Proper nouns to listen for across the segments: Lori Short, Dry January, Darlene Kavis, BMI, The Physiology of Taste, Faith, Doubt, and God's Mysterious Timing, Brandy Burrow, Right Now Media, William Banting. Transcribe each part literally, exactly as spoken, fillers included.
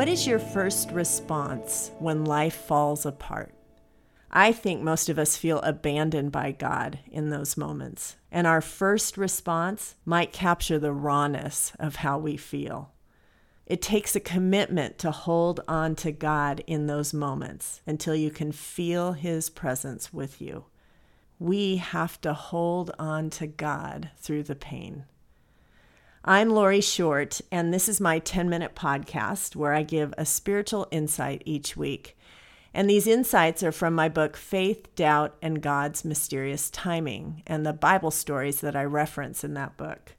What is your first response when life falls apart? I think most of us feel abandoned by God in those moments, and our first response might capture the rawness of how we feel. It takes a commitment to hold on to God in those moments until you can feel His presence with you. We have to hold on to God through the pain. I'm Lori Short, and this is my ten-minute podcast where I give a spiritual insight each week. And these insights are from my book, Faith, Doubt, and God's Mysterious Timing, and the Bible stories that I reference in that book.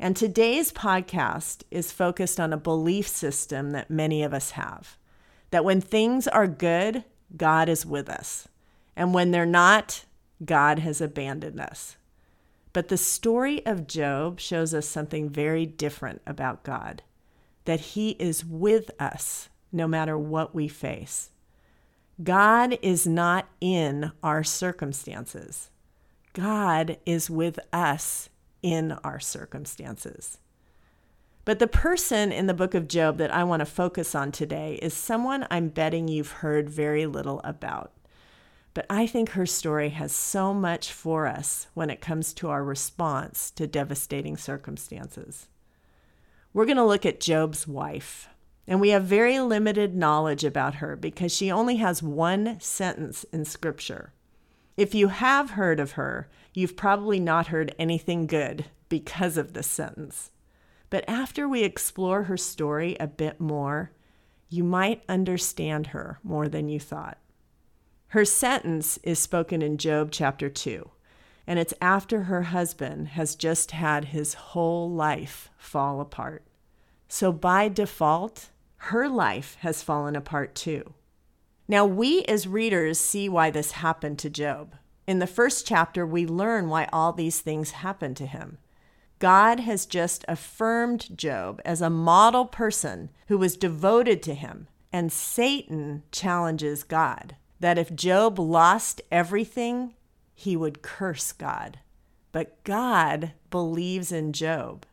And today's podcast is focused on a belief system that many of us have, that when things are good, God is with us. And when they're not, God has abandoned us. But the story of Job shows us something very different about God, that He is with us no matter what we face. God is not in our circumstances. God is with us in our circumstances. But the person in the book of Job that I want to focus on today is someone I'm betting you've heard very little about. But I think her story has so much for us when it comes to our response to devastating circumstances. We're going to look at Job's wife. And we have very limited knowledge about her because she only has one sentence in Scripture. If you have heard of her, you've probably not heard anything good because of this sentence. But after we explore her story a bit more, you might understand her more than you thought. Her sentence is spoken in Job chapter two, and it's after her husband has just had his whole life fall apart. So by default, her life has fallen apart too. Now we as readers see why this happened to Job. In the first chapter, we learn why all these things happened to him. God has just affirmed Job as a model person who was devoted to Him, and Satan challenges God that if Job lost everything, he would curse God. But God believes in Job.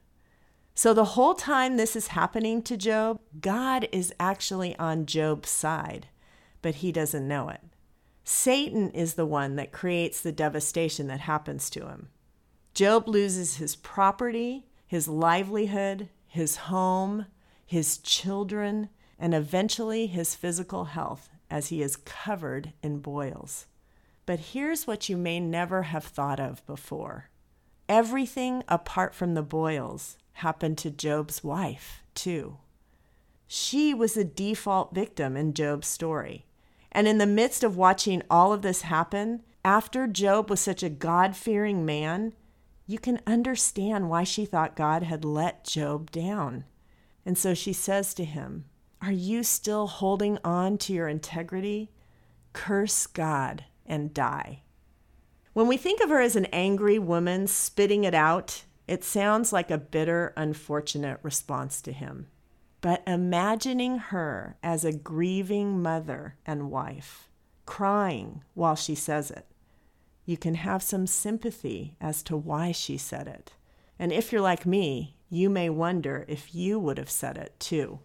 So the whole time this is happening to Job, God is actually on Job's side, but he doesn't know it. Satan is the one that creates the devastation that happens to him. Job loses his property, his livelihood, his home, his children, and eventually his physical health as he is covered in boils. But here's what you may never have thought of before. Everything apart from the boils happened to Job's wife, too. She was the default victim in Job's story. And in the midst of watching all of this happen, after Job was such a God-fearing man, you can understand why she thought God had let Job down. And so she says to him, "Are you still holding on to your integrity? Curse God and die." When we think of her as an angry woman spitting it out, it sounds like a bitter, unfortunate response to him. But imagining her as a grieving mother and wife, crying while she says it, you can have some sympathy as to why she said it. And if you're like me, you may wonder if you would have said it too.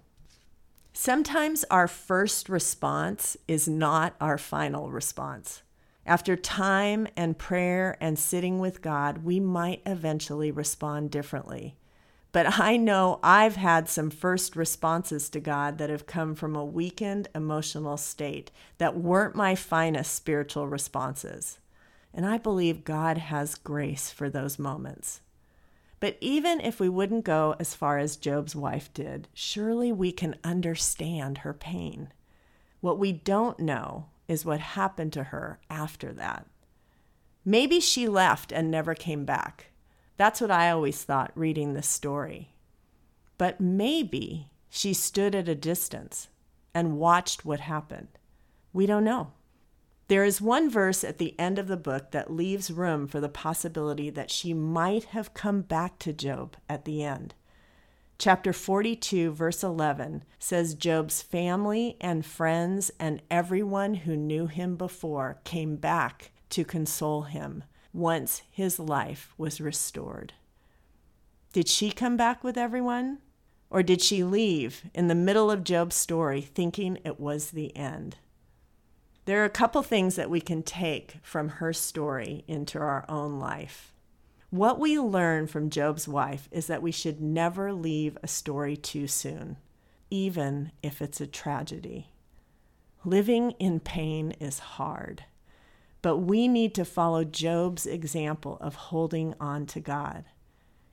Sometimes our first response is not our final response. After time and prayer and sitting with God, we might eventually respond differently. But I know I've had some first responses to God that have come from a weakened emotional state that weren't my finest spiritual responses. And I believe God has grace for those moments. But even if we wouldn't go as far as Job's wife did, surely we can understand her pain. What we don't know is what happened to her after that. Maybe she left and never came back. That's what I always thought reading this story. But maybe she stood at a distance and watched what happened. We don't know. There is one verse at the end of the book that leaves room for the possibility that she might have come back to Job at the end. Chapter forty-two, verse eleven says Job's family and friends and everyone who knew him before came back to console him once his life was restored. Did she come back with everyone? Or did she leave in the middle of Job's story thinking it was the end? There are a couple things that we can take from her story into our own life. What we learn from Job's wife is that we should never leave a story too soon, even if it's a tragedy. Living in pain is hard, but we need to follow Job's example of holding on to God.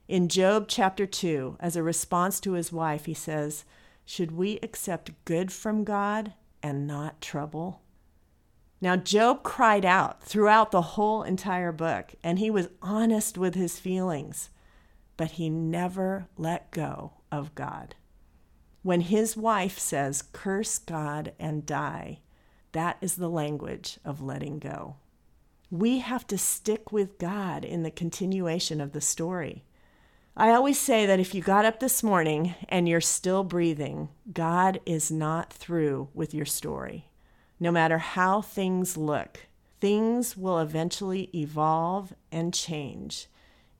In Job chapter two, as a response to his wife, he says, "Should we accept good from God and not trouble?" Now, Job cried out throughout the whole entire book, and he was honest with his feelings, but he never let go of God. When his wife says, "Curse God and die," that is the language of letting go. We have to stick with God in the continuation of the story. I always say that if you got up this morning and you're still breathing, God is not through with your story. No matter how things look, things will eventually evolve and change,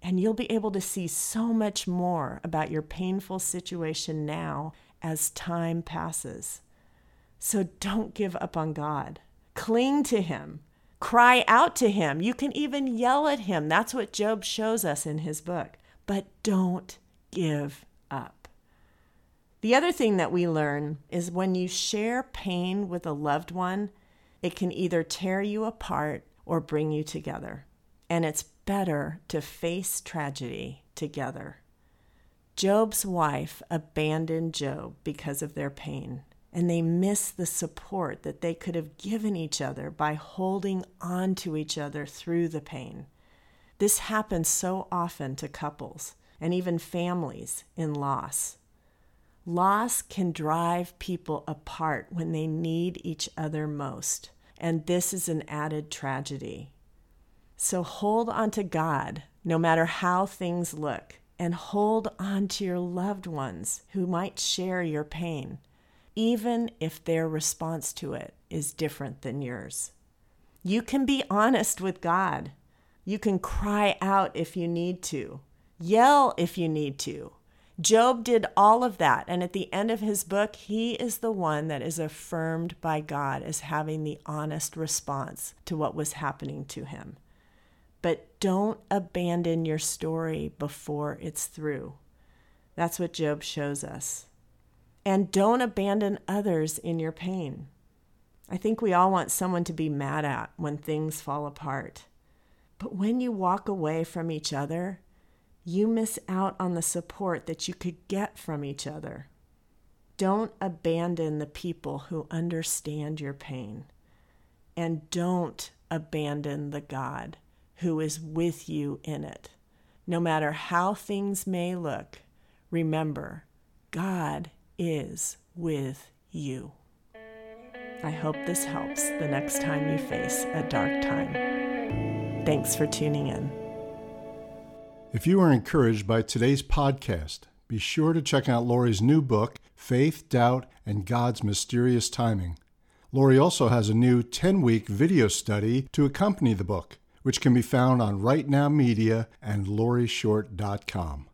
and you'll be able to see so much more about your painful situation now as time passes. So don't give up on God. Cling to Him. Cry out to Him. You can even yell at Him. That's what Job shows us in his book. But don't give up. The other thing that we learn is when you share pain with a loved one, it can either tear you apart or bring you together. And it's better to face tragedy together. Job's wife abandoned Job because of their pain, and they missed the support that they could have given each other by holding on to each other through the pain. This happens so often to couples and even families in loss. Loss can drive people apart when they need each other most, and this is an added tragedy. So hold on to God no matter how things look, and hold on to your loved ones who might share your pain, even if their response to it is different than yours. You can be honest with God. You can cry out if you need to, yell if you need to. Job did all of that, and at the end of his book, he is the one that is affirmed by God as having the honest response to what was happening to him. But don't abandon your story before it's through. That's what Job shows us. And don't abandon others in your pain. I think we all want someone to be mad at when things fall apart. But when you walk away from each other, you miss out on the support that you could get from each other. Don't abandon the people who understand your pain. And don't abandon the God who is with you in it. No matter how things may look, remember, God is with you. I hope this helps the next time you face a dark time. Thanks for tuning in. If you are encouraged by today's podcast, be sure to check out Lori's new book, Faith, Doubt, and God's Mysterious Timing. Lori also has a new ten-week video study to accompany the book, which can be found on Right Now Media and lori short dot com.